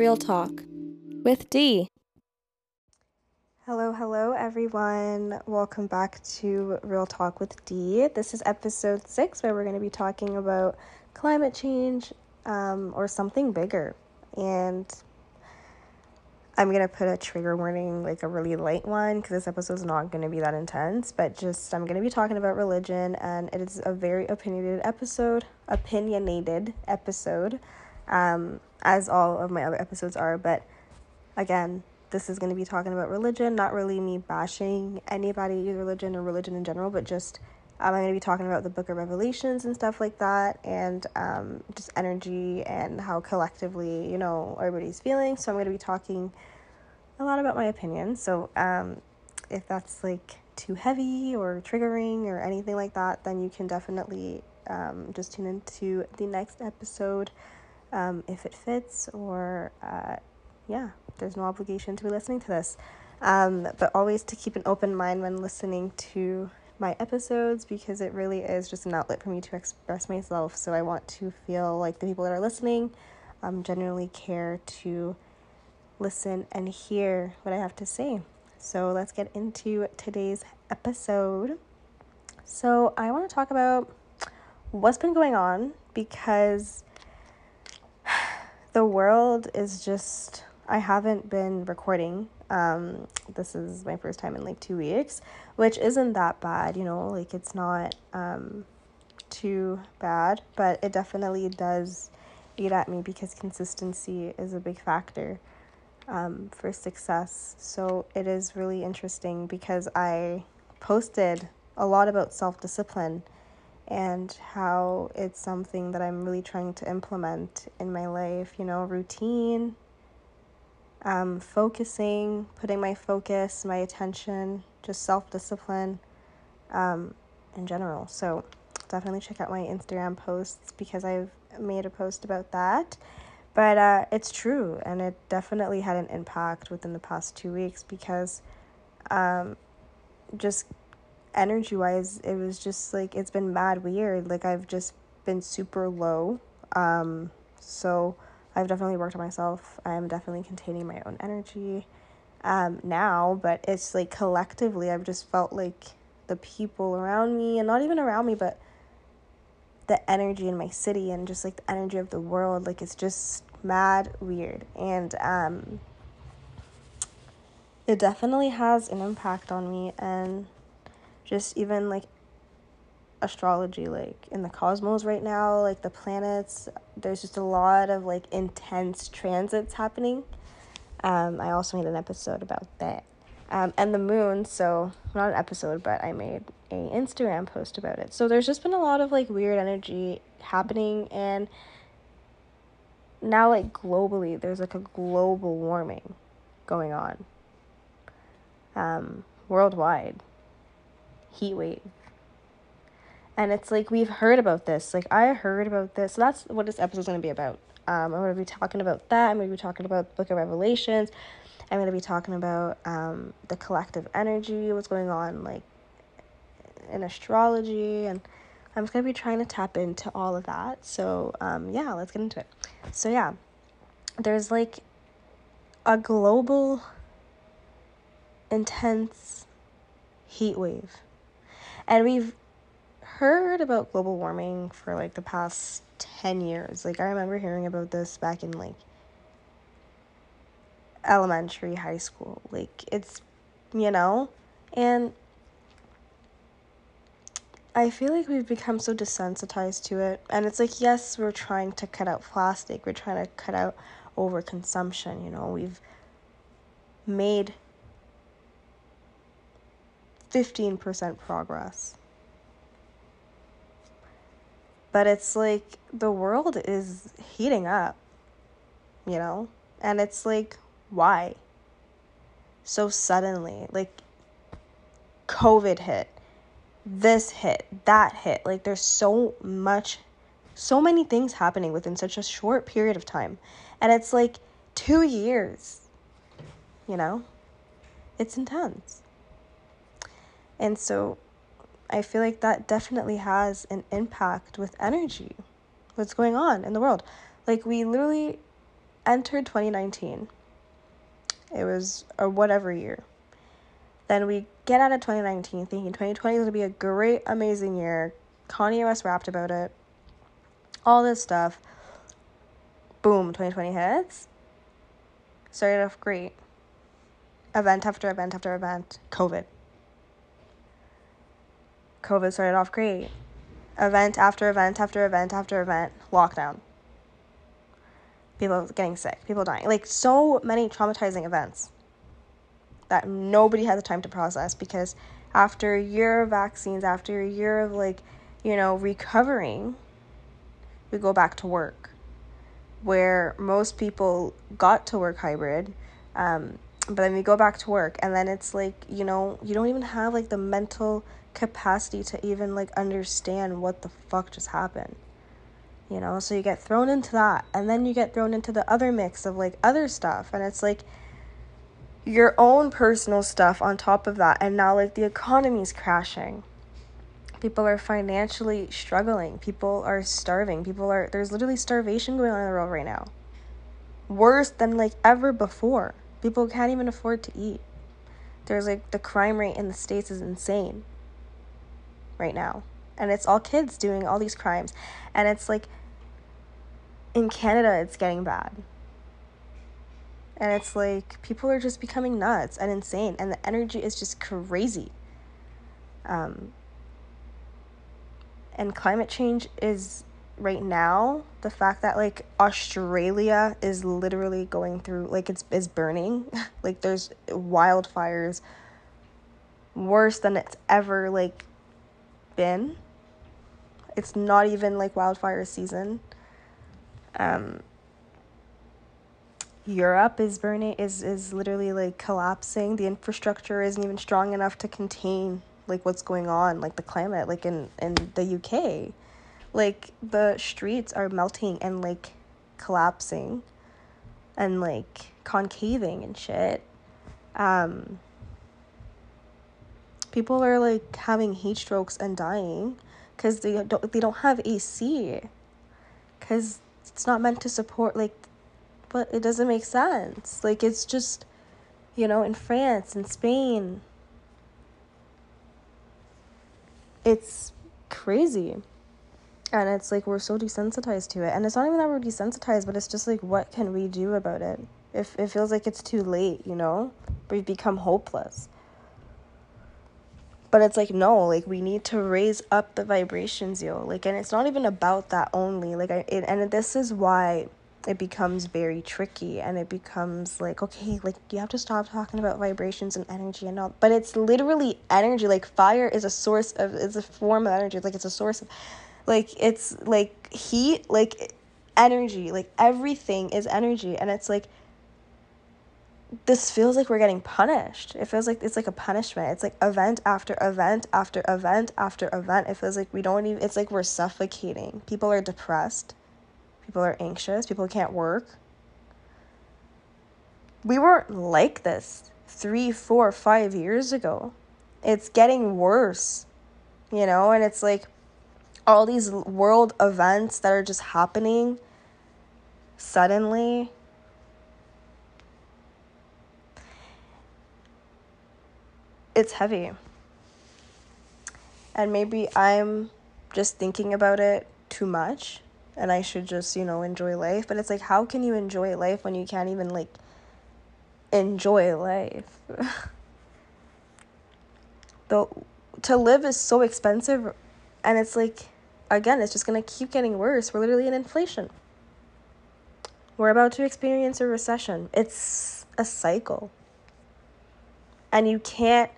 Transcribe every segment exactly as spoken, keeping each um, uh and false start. Real Talk with Dee. Hello, hello, everyone. Welcome back to Real Talk with Dee. This is episode six, where we're going to be talking about climate change um, or something bigger. And I'm going to put a trigger warning, like a really light one, because this episode is not going to be that intense, but just I'm going to be talking about religion, and it is a very opinionated episode, opinionated episode, um, as all of my other episodes are. But again, this is going to be talking about religion, not really me bashing anybody's religion or religion in general, but just um, I'm going to be talking about the Book of Revelations and stuff like that, and um, just energy and how collectively, you know, everybody's feeling. So I'm going to be talking a lot about my opinion. So um, if that's like too heavy or triggering or anything like that, then you can definitely um, just tune into the next episode um, if it fits, or uh, yeah, there's no obligation to be listening to this. Um, but always to keep an open mind when listening to my episodes, because it really is just an outlet for me to express myself. So I want to feel like the people that are listening um, generally care to listen and hear what I have to say. So let's get into today's episode. So I want to talk about what's been going on, because the world is just, I haven't been recording. Um, this is my first time in like two weeks, which isn't that bad, you know, like it's not um, too bad, but it definitely does eat at me, because consistency is a big factor Um, for success. So it is really interesting, because I posted a lot about self-discipline and how it's something that I'm really trying to implement in my life, you know, routine, um, focusing, putting my focus, my attention, just self-discipline um, in general. So definitely check out my Instagram posts, because I've made a post about that. But uh, it's true, and it definitely had an impact within the past two weeks because um, just energy-wise, it was just, like, it's been mad weird. Like, I've just been super low, um, so I've definitely worked on myself. I'm definitely containing my own energy um, now, but it's, like, collectively, I've just felt like the people around me, and not even around me, but the energy in my city and just like the energy of the world, like it's just mad weird. And um it definitely has an impact on me, and just even like astrology, like in the cosmos right now, like the planets, there's just a lot of like intense transits happening. um I also made an episode about that, um and the moon, so not an episode, but I made a Instagram post about it. So there's just been a lot of like weird energy happening, and now like globally there's like a global warming going on, um worldwide heat wave, and it's like we've heard about this, like I heard about this, so that's what this episode's going to be about. um I'm going to be talking about that. I'm going to be talking about the Book of Revelations. I'm going to be talking about um the collective energy, what's going on like in astrology, and I'm just going to be trying to tap into all of that. So um yeah, let's get into it. So yeah, there's like a global intense heat wave, and we've heard about global warming for like the past ten years. Like I remember hearing about this back in like elementary, high school, like it's, you know, and I feel like we've become so desensitized to it. And it's like, yes, we're trying to cut out plastic, we're trying to cut out overconsumption, you know, we've made fifteen percent progress. But it's like, the world is heating up, you know, and it's like, why? So suddenly, like, COVID hit. This hit, that hit, like there's so much, so many things happening within such a short period of time, and it's like two years, you know, it's intense. And so I feel like that definitely has an impact with energy, what's going on in the world. Like we literally entered twenty nineteen. It was a whatever year. Then we get out of twenty nineteen thinking twenty twenty is going to be a great, amazing year. Kanye West rapped about it. All this stuff. Boom, twenty twenty hits. Started off great. Event after event after event. COVID. COVID started off great. Event after event after event after event. Lockdown. People getting sick. People dying. Like, so many traumatizing events that nobody had the time to process, because after a year of vaccines, after a year of, like, you know, recovering, we go back to work, where most people got to work hybrid, um, but then we go back to work, and then it's like, you know, you don't even have, like, the mental capacity to even, like, understand what the fuck just happened, you know, so you get thrown into that, and then you get thrown into the other mix of, like, other stuff, and it's like, your own personal stuff on top of that. And now, like, the economy's crashing. People are financially struggling. People are starving. People are, there's literally starvation going on in the world right now. Worse than, like, ever before. People can't even afford to eat. There's, like, the crime rate in the States is insane right now. And it's all kids doing all these crimes. And it's, like, in Canada, it's getting bad. And it's like, people are just becoming nuts and insane. And the energy is just crazy. Um, and climate change is, right now, the fact that, like, Australia is literally going through, like, it's, it's burning. Like, there's wildfires worse than it's ever, like, been. It's not even, like, wildfire season. Um... Europe is burning, is, is literally, like, collapsing. The infrastructure isn't even strong enough to contain, like, what's going on, like, the climate, like, in, in the U K. Like, the streets are melting and, like, collapsing and, like, concaving and shit. Um, people are, like, having heat strokes and dying because they don't, they don't have A C because it's not meant to support, like, but it doesn't make sense. Like, it's just, you know, in France and Spain, it's crazy. And it's like, we're so desensitized to it. And it's not even that we're desensitized, but it's just like, what can we do about it? If it feels like it's too late, you know? We've become hopeless. But it's like, no, like, we need to raise up the vibrations, yo. Like, and it's not even about that only. Like, I, it, and this is why it becomes very tricky, and it becomes like, okay, like, you have to stop talking about vibrations and energy and all, but it's literally energy. Like, fire is a source of, it's a form of energy. Like, it's a source of, like, it's like heat, like energy, like everything is energy. And it's like, this feels like we're getting punished. It feels like it's like a punishment. It's like event after event after event after event. It feels like we don't even, it's like we're suffocating. People are depressed. People are anxious. People can't work. We weren't like this three, four, five years ago. It's getting worse, you know? And it's like all these world events that are just happening suddenly. It's heavy. And maybe I'm just thinking about it too much. And I should just, you know, enjoy life. But it's like, how can you enjoy life when you can't even, like, enjoy life? The, to live is so expensive. And it's like, again, it's just going to keep getting worse. We're literally in inflation. We're about to experience a recession. It's a cycle. And you can't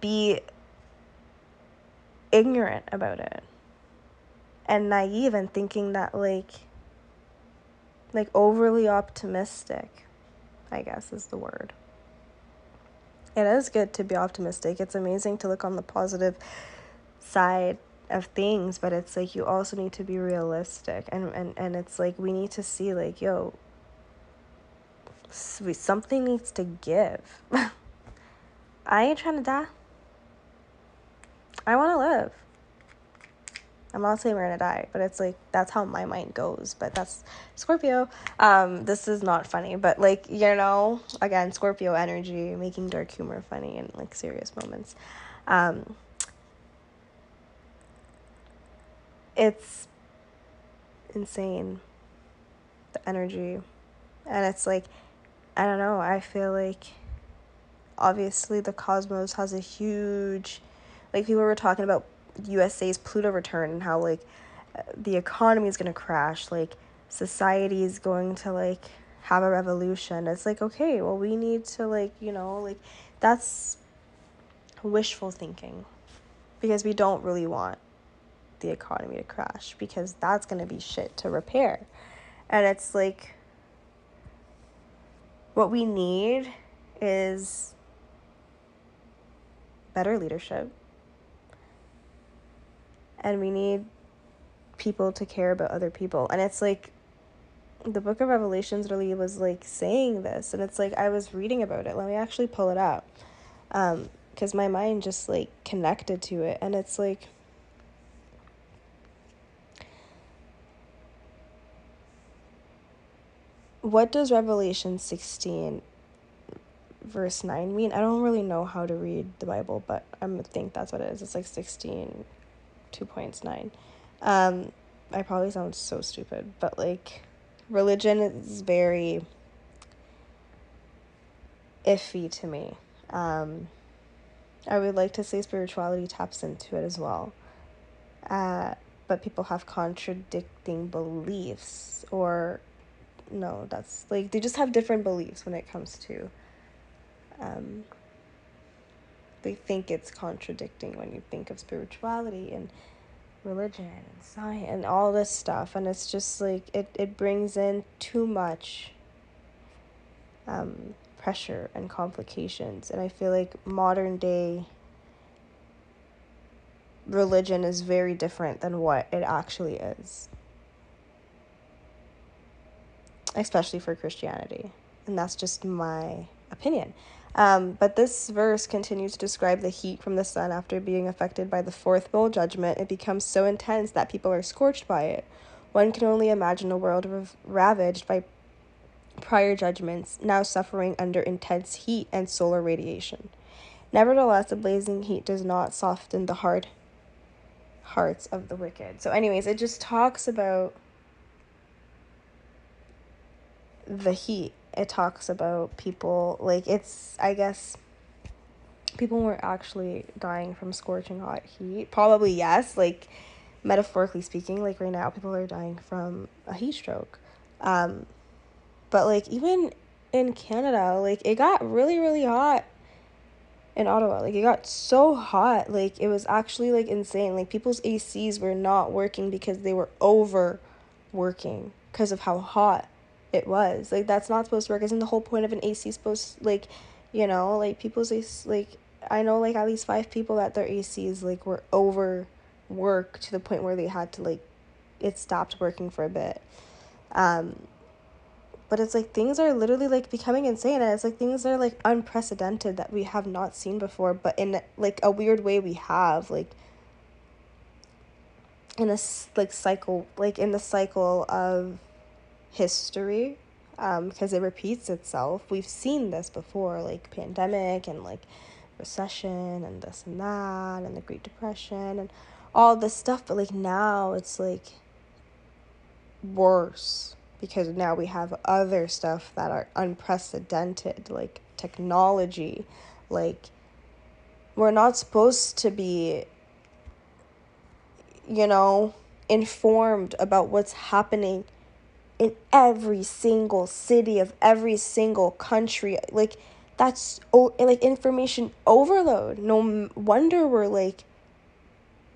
be ignorant about it. And naive and thinking that, like, like overly optimistic, I guess is the word. It is good to be optimistic. It's amazing to look on the positive side of things, but it's like you also need to be realistic. And, and, and it's like we need to see, like, yo, something needs to give. I ain't trying to die. I want to live. I'm not saying we're gonna die, but it's like, that's how my mind goes. But that's Scorpio. Um, this is not funny, but like, you know, again, Scorpio energy, making dark humor funny in like serious moments. Um, it's insane, the energy. And it's like, I don't know, I feel like obviously the cosmos has a huge, like, people were talking about U S A's Pluto return and how like the economy is going to crash, like society is going to like have a revolution. It's like, okay, well, we need to like, you know, like that's wishful thinking, because we don't really want the economy to crash, because that's going to be shit to repair. And it's like, what we need is better leadership. And we need people to care about other people. And it's like, the book of Revelations really was like saying this. And it's like, I was reading about it. Let me actually pull it up. Um, because my mind just like connected to it. And it's like, what does Revelation sixteen verse nine mean? I don't really know how to read the Bible, but I think that's what it is. It's like sixteen... two points nine. um I probably sound so stupid, but like, religion is very iffy to me. um I would like to say spirituality taps into it as well, uh but people have contradicting beliefs, or no, that's like, they just have different beliefs when it comes to, um they think it's contradicting when you think of spirituality and religion and science and all this stuff. And it's just like, it, it brings in too much um, pressure and complications. And I feel like modern day religion is very different than what it actually is, especially for Christianity. And that's just my opinion. Um, but this verse continues to describe the heat from the sun after being affected by the fourth bowl judgment. It becomes so intense that people are scorched by it. One can only imagine a world rav- ravaged by prior judgments, now suffering under intense heat and solar radiation. Nevertheless, the blazing heat does not soften the hard hearts of the wicked. So anyways, it just talks about the heat. It talks about people, like, it's, I guess, people weren't actually dying from scorching hot heat. Probably, yes, like, metaphorically speaking, like, right now, people are dying from a heat stroke. Um, but, like, even in Canada, like, it got really, really hot in Ottawa. Like, it got so hot, like, it was actually, like, insane. Like, people's A Cs were not working because they were overworking because of how hot it was. Like, that's not supposed to work. Isn't the whole point of an A C supposed, like, you know, like, people's A C, like, I know, like, at least five people at their A Cs, like, were overworked to the point where they had to, like, it stopped working for a bit. Um, but it's, like, things are literally, like, becoming insane, and it's, like, things are, like, unprecedented that we have not seen before, but in, like, a weird way we have, like, in a, like, cycle, like, in the cycle of history, um because it repeats itself. We've seen this before, like pandemic and like recession and this and that and the Great Depression and all this stuff, but like now it's like worse, because now we have other stuff that are unprecedented, like technology. Like, we're not supposed to be, you know, informed about what's happening in every single city of every single country. Like, that's oh, like information overload. No wonder we're like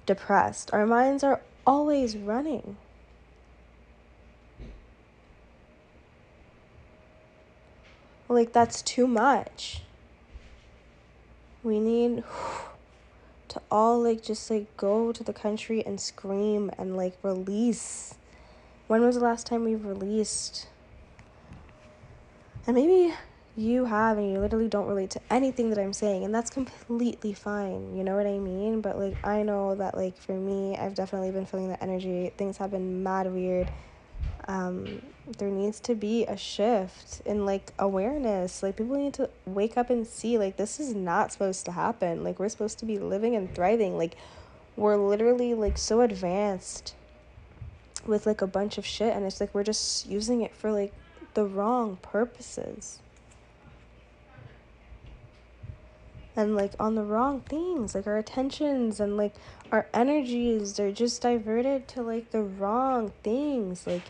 depressed. Our minds are always running. Like, that's too much. We need to all like just like go to the country and scream and like release. When was the last time we released? And maybe you have and you literally don't relate to anything that I'm saying, and that's completely fine, you know what I mean? But, like, I know that, like, for me, I've definitely been feeling that energy. Things have been mad weird. Um, there needs to be a shift in, like, awareness. Like, people need to wake up and see, like, this is not supposed to happen. Like, we're supposed to be living and thriving. Like, we're literally, like, so advanced with, like, a bunch of shit, and it's, like, we're just using it for, like, the wrong purposes. And, like, on the wrong things, like, our attentions and, like, our energies, they're just diverted to, like, the wrong things. Like,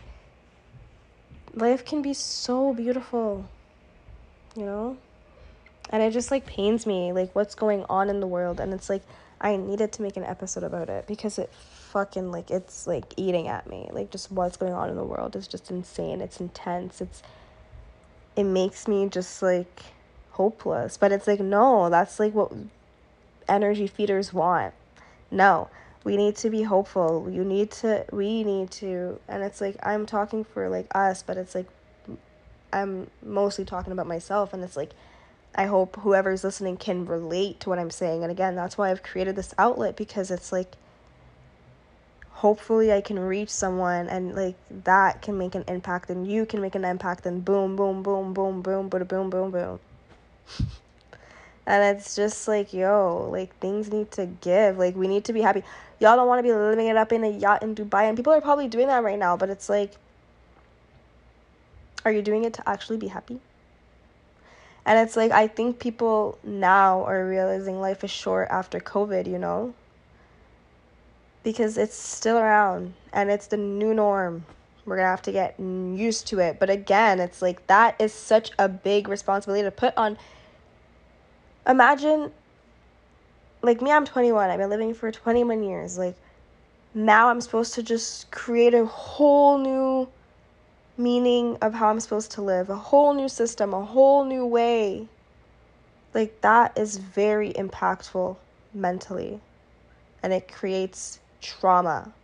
life can be so beautiful, you know? And it just, like, pains me, like, what's going on in the world. And it's, like, I needed to make an episode about it because it fucking, like, it's, like, eating at me. Like, just what's going on in the world is just insane. It's intense. It's, it makes me just, like, hopeless. But it's like, no, that's like what energy feeders want. No, we need to be hopeful. You need to, we need to, and it's like, I'm talking for like us, but it's like, I'm mostly talking about myself. And it's like, I hope whoever's listening can relate to what I'm saying. And again, that's why I've created this outlet, because it's like, hopefully I can reach someone, and like that can make an impact, and you can make an impact, and boom, boom, boom, boom, boom, boom, boom, boom, boom. And it's just like, yo, like, things need to give. Like, we need to be happy. Y'all don't want to be living it up in a yacht in Dubai, and people are probably doing that right now, but it's like, are you doing it to actually be happy? And it's like, I think people now are realizing life is short after COVID, you know, because it's still around and it's the new norm. We're going to have to get used to it. But again, it's like, that is such a big responsibility to put on. Imagine, like, me, I'm twenty-one. I've been living for twenty-one years. Like, now I'm supposed to just create a whole new meaning of how I'm supposed to live. A whole new system. A whole new way. Like, that is very impactful mentally. And it creates trauma.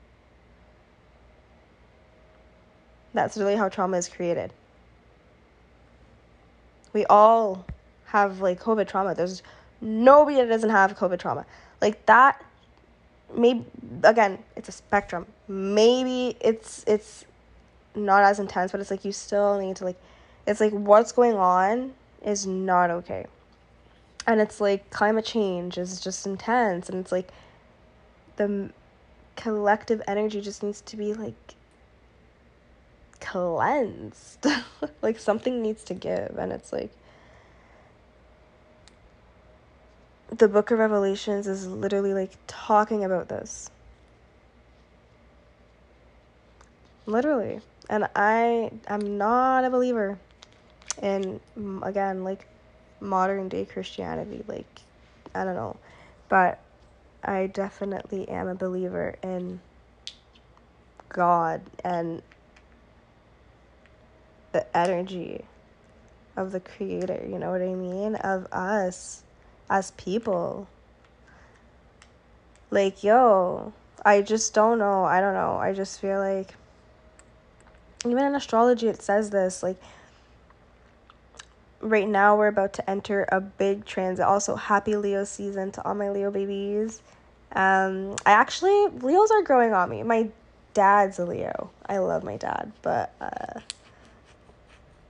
That's really how trauma is created. We all have, like, COVID trauma. There's nobody that doesn't have COVID trauma. Like, that, maybe, again, it's a spectrum. Maybe it's it's not as intense, but it's, like, you still need to, like, it's, like, what's going on is not okay. And it's, like, climate change is just intense. And it's, like, the collective energy just needs to be, like, cleansed. Like, something needs to give. And it's like, the book of Revelations is literally, like, talking about this, literally. And I am not a believer in, again, like, modern day Christianity. Like, I don't know, but I definitely am a believer in God and the energy of the creator, you know what I mean, of us as people. Like, yo, I just don't know. I don't know. I just feel like, even in astrology, it says this, like, right now we're about to enter a big transit. Also, happy Leo season to all my Leo babies. um I actually, Leos are growing on me. My dad's a Leo. I love my dad, but uh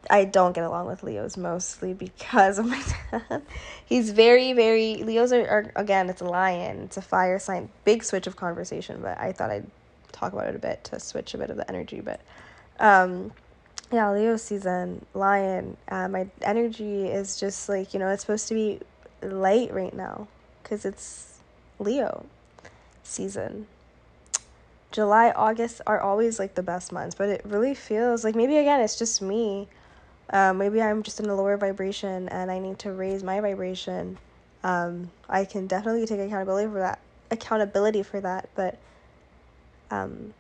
I don't get along with Leos, mostly because of my dad. He's very, very... Leos are, are, again, it's a lion. It's a fire sign. Big switch of conversation, but I thought I'd talk about it a bit to switch a bit of the energy. But, um, yeah, Leo season, lion. Uh, my energy is just, like, you know, it's supposed to be light right now because it's Leo season. July, August are always, like, the best months, but it really feels like, maybe, again, it's just me. Um, maybe I'm just in a lower vibration and I need to raise my vibration. Um, I can definitely take accountability for that, accountability for that, but um,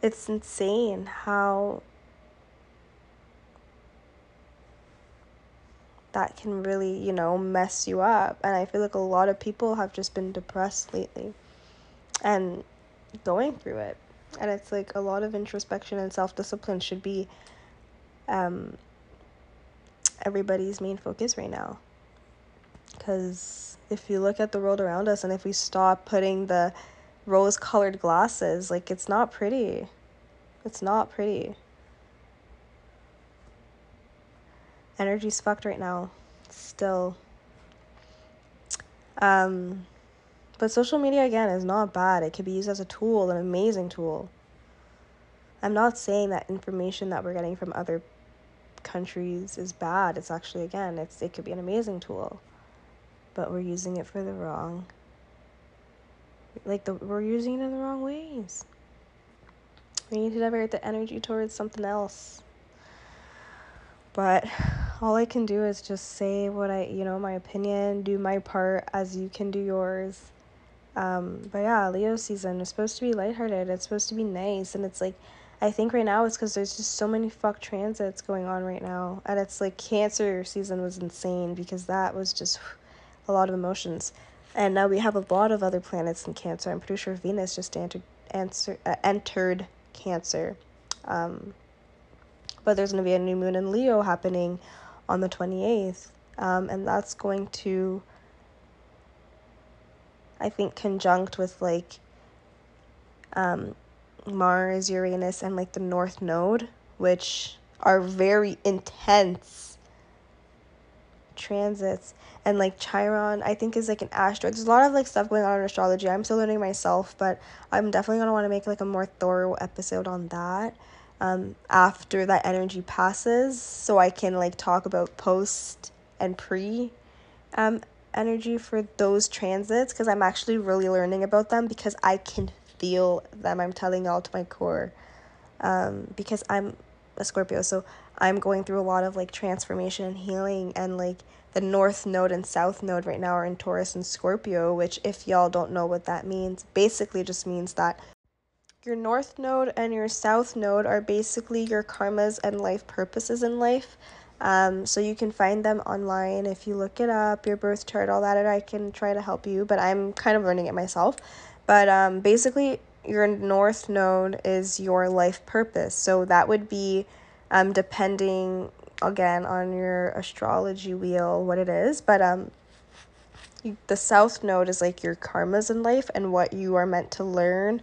it's insane how that can really, you know, mess you up. And I feel like a lot of people have just been depressed lately and going through it. And it's like, a lot of introspection and self-discipline should be um, everybody's main focus right now. Because if you look at the world around us, and if we stop putting the rose-colored glasses, like, it's not pretty. It's not pretty. Energy's fucked right now, still. Um, but social media, again, is not bad. It can be used as a tool, an amazing tool. I'm not saying that information that we're getting from other countries is bad. It's actually, again, it's it could be an amazing tool. But we're using it for the wrong... Like, the, we're using it in the wrong ways. We need to divert the energy towards something else. But all I can do is just say what I, you know, my opinion, do my part as you can do yours. Um, but yeah, Leo season is supposed to be lighthearted. It's supposed to be nice. And it's like, I think right now it's because there's just so many fuck transits going on right now. And it's like Cancer season was insane because that was just a lot of emotions. And now we have a lot of other planets in Cancer. I'm pretty sure Venus just entered, answer, uh, entered Cancer. Um, but there's going to be a new moon in Leo happening on the twenty-eighth. Um, and that's going to, I think, conjunct with, like, um, Mars, Uranus, and, like, the North Node, which are very intense transits. And like Chiron, I think, is like an asteroid. There's a lot of like stuff going on in astrology. I'm still learning myself, but I'm definitely gonna want to make like a more thorough episode on that um after that energy passes, so I can like talk about post and pre um energy for those transits, because I'm actually really learning about them, because I can feel them. I'm telling y'all to my core, um because I'm a Scorpio, so I'm going through a lot of like transformation and healing. And like the North Node and South Node right now are in Taurus and Scorpio, which, if y'all don't know what that means, basically just means that your North Node and your South Node are basically your karmas and life purposes in life. Um, so you can find them online if you look it up, your birth chart, all that, and I can try to help you, but I'm kind of learning it myself. But um, basically your North Node is your life purpose. So that would be, um, depending again on your astrology wheel, what it is. But um, you, the South Node is like your karmas in life and what you are meant to learn,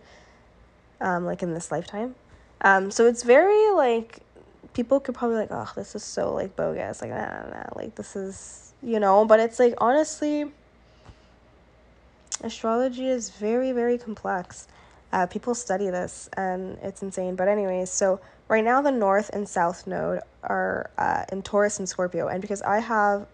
um, like in this lifetime. Um, so it's very like, people could probably like, oh, this is so like bogus. Like, nah, nah, nah. Like, this is, you know, but it's like, honestly, astrology is very, very complex. Uh, people study this and it's insane. But anyways, so right now the North and South Node are uh, in Taurus and Scorpio. And because I have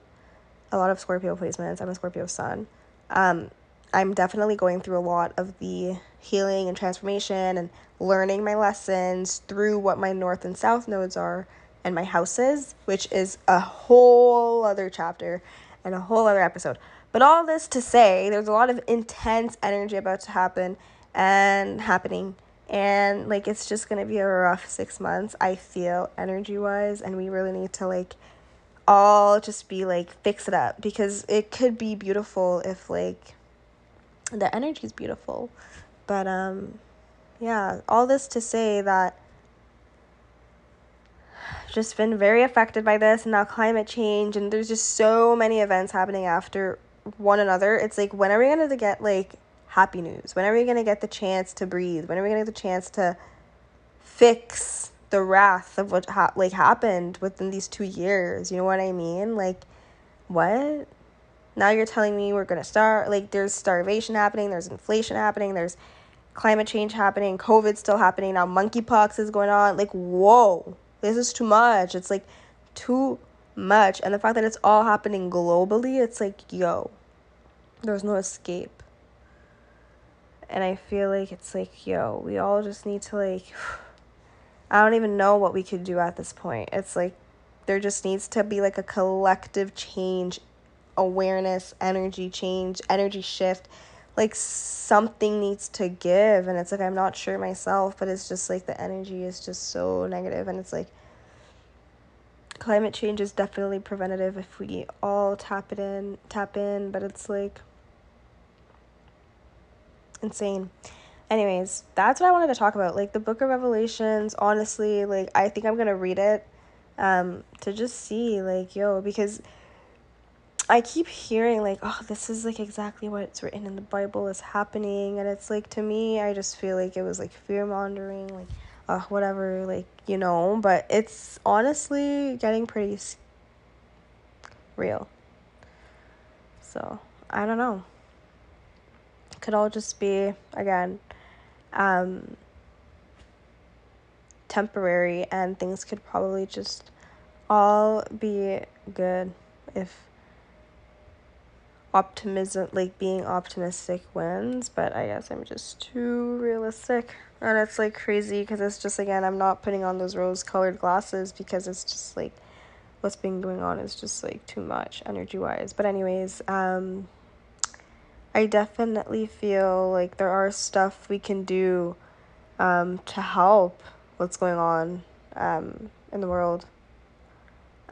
a lot of Scorpio placements, I'm a Scorpio sun, um, I'm definitely going through a lot of the healing and transformation and learning my lessons through what my North and South Nodes are and my houses, which is a whole other chapter and a whole other episode. But all this to say, there's a lot of intense energy about to happen and happening, and like it's just gonna be a rough six months, I feel, energy wise and we really need to like all just be like, fix it up, because it could be beautiful if like the energy is beautiful. But um yeah, all this to say that I've just been very affected by this, and now climate change, and there's just so many events happening after one another. It's like, when are we gonna get like happy news? When are we going to get the chance to breathe? When are we going to get the chance to fix the wrath of what ha- like happened within these two years? You know what I mean? Like, what? Now you're telling me we're going to start, like, there's starvation happening, there's inflation happening, there's climate change happening, COVID's still happening, now monkeypox is going on. Like, whoa, this is too much. It's, like, too much. And the fact that it's all happening globally, it's like, yo, there's no escape. And I feel like it's like, yo, we all just need to like, I don't even know what we could do at this point. It's like, there just needs to be like a collective change, awareness, energy change, energy shift. Like, something needs to give. And it's like, I'm not sure myself, but it's just like the energy is just so negative. And it's like, climate change is definitely preventative if we all tap it in, tap in, but it's like, insane. Anyways, that's what I wanted to talk about. Like, the Book of Revelations, honestly, like, I think I'm gonna read it um, to just see, like, yo, because I keep hearing, like, oh, this is, like, exactly what's written in the Bible is happening, and it's, like, to me, I just feel like it was, like, fear-mongering, like, uh, whatever, like, you know, but it's honestly getting pretty s- real, so, I don't know, it could all just be, again, um, temporary, and things could probably just all be good if optimism, like being optimistic, wins. But I guess I'm just too realistic, and it's like crazy because it's just, again, I'm not putting on those rose colored glasses because it's just like what's been going on is just like too much energy wise. But anyways, um I definitely feel like there are stuff we can do um to help what's going on um in the world,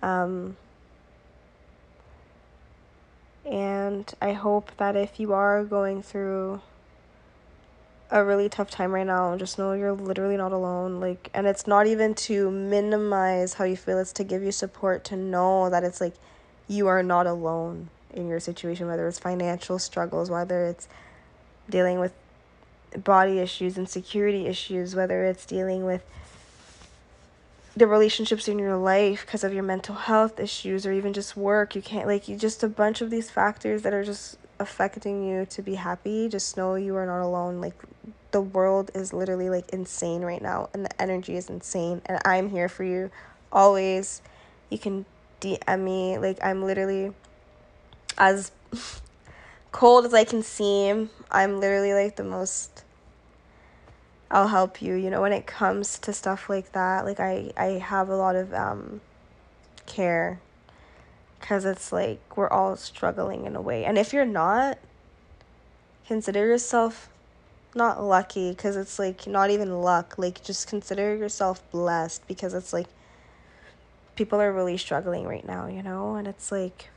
um and I hope that if you are going through a really tough time right now, just know you're literally not alone, like, and it's not even to minimize how you feel, it's to give you support, to know that it's like you are not alone in your situation, whether it's financial struggles, whether it's dealing with body issues, insecurity issues, whether it's dealing with the relationships in your life because of your mental health issues, or even just work, you can't, like, you just, a bunch of these factors that are just affecting you to be happy, just know you are not alone. Like, the world is literally, like, insane right now, and the energy is insane, and I'm here for you always. You can D M me, like, I'm literally as cold as I can seem, I'm literally, like, the most, I'll help you, you know, when it comes to stuff like that, like, I, I have a lot of, um, care, because it's, like, we're all struggling in a way, and if you're not, consider yourself not lucky, because it's, like, not even luck, like, just consider yourself blessed, because it's, like, people are really struggling right now, you know, and it's, like,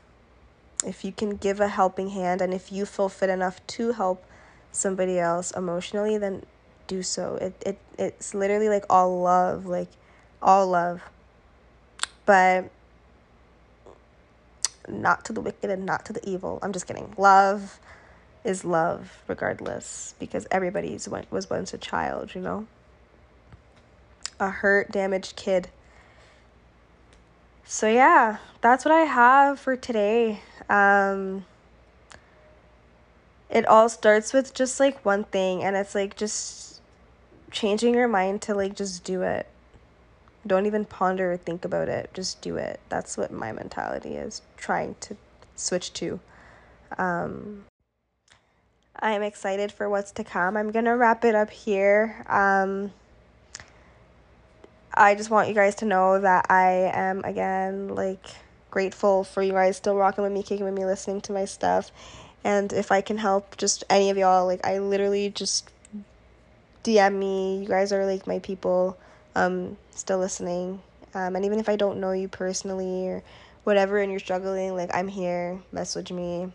if you can give a helping hand, and if you feel fit enough to help somebody else emotionally, then do so. It it it's literally like all love, like all love. But not to the wicked and not to the evil. I'm just kidding. Love is love regardless, because everybody's went was once a child, you know. A hurt, damaged kid. So yeah, that's what I have for today. Um, it all starts with just, like, one thing, and it's, like, just changing your mind to, like, just do it. Don't even ponder or think about it. Just do it. That's what my mentality is, trying to switch to. Um, I'm excited for what's to come. I'm going to wrap it up here. Um... I just want you guys to know that I am, again, like, grateful for you guys still rocking with me, kicking with me, listening to my stuff, and if I can help just any of y'all, like, I literally just D M me, you guys are, like, my people, um, still listening, um, and even if I don't know you personally, or whatever, and you're struggling, like, I'm here, message me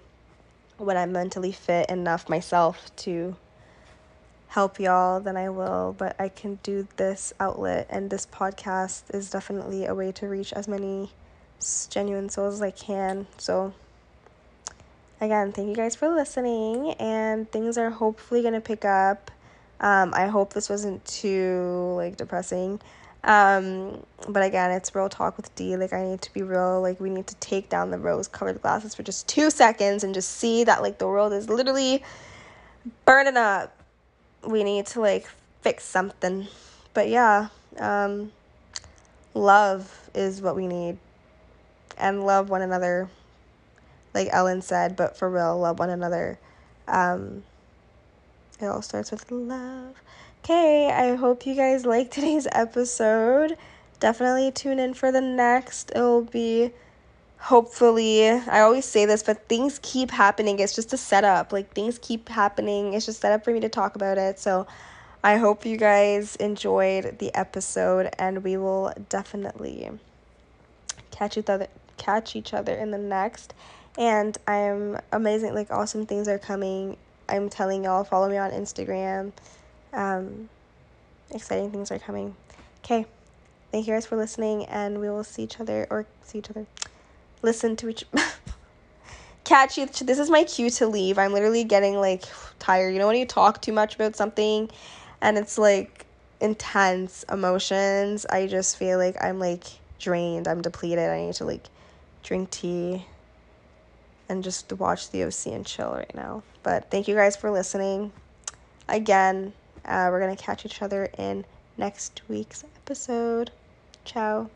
when I'm mentally fit enough myself to help y'all, then I will, but I can do this outlet, and this podcast is definitely a way to reach as many genuine souls as I can. So again, thank you guys for listening, and things are hopefully going to pick up. um I hope this wasn't too, like, depressing, um but again, it's real talk with D, like, I need to be real, like, we need to take down the rose colored glasses for just two seconds and just see that, like, the world is literally burning up. We need to, like, fix something. But yeah, um, love is what we need. And love one another, like Ellen said, but for real, love one another. Um, it all starts with love. Okay, I hope you guys liked today's episode. Definitely tune in for the next. It'll be, hopefully, I always say this, but things keep happening. It's just a setup. Like, things keep happening. It's just set up for me to talk about it. So I hope you guys enjoyed the episode, and we will definitely catch each other catch each other in the next. And I am amazing, like, awesome things are coming. I'm telling y'all, follow me on Instagram. Um exciting things are coming. Okay. Thank you guys for listening, and we will see each other, or see each other, listen to each, catch you, this is my cue to leave. I'm literally getting, like, tired. You know when you talk too much about something, and it's, like, intense emotions? I just feel like I'm, like, drained, I'm depleted, I need to, like, drink tea, and just watch the O C and chill right now. But thank you guys for listening. Again, uh, we're going to catch each other in next week's episode. Ciao.